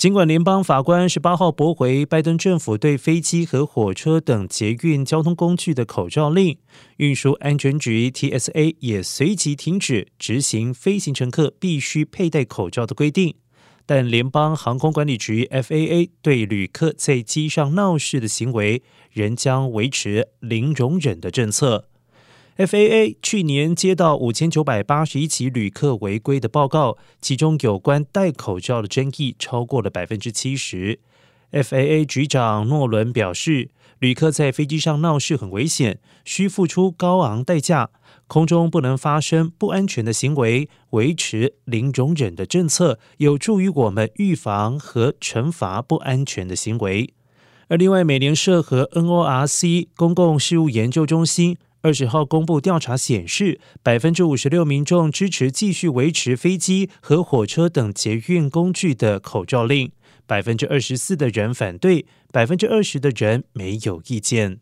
尽管联邦法官18号驳回拜登政府对飞机和火车等捷运交通工具的口罩令，运输安全局 TSA 也随即停止执行飞行乘客必须佩戴口罩的规定，但联邦航空管理局 FAA 对旅客在机上闹事的行为仍将维持零容忍的政策。FAA 去年接到5981起旅客违规的报告，其中有关戴口罩的争议超过了 70%。FAA 局长诺伦表示，旅客在飞机上闹事很危险，需付出高昂代价，空中不能发生不安全的行为，维持零容忍的政策有助于我们预防和惩罚不安全的行为。而另外，美联社和 NORC 公共事务研究中心20号公布调查显示， 56% 民众支持继续维持飞机和火车等捷运工具的口罩令， 24% 的人反对， 20% 的人没有意见。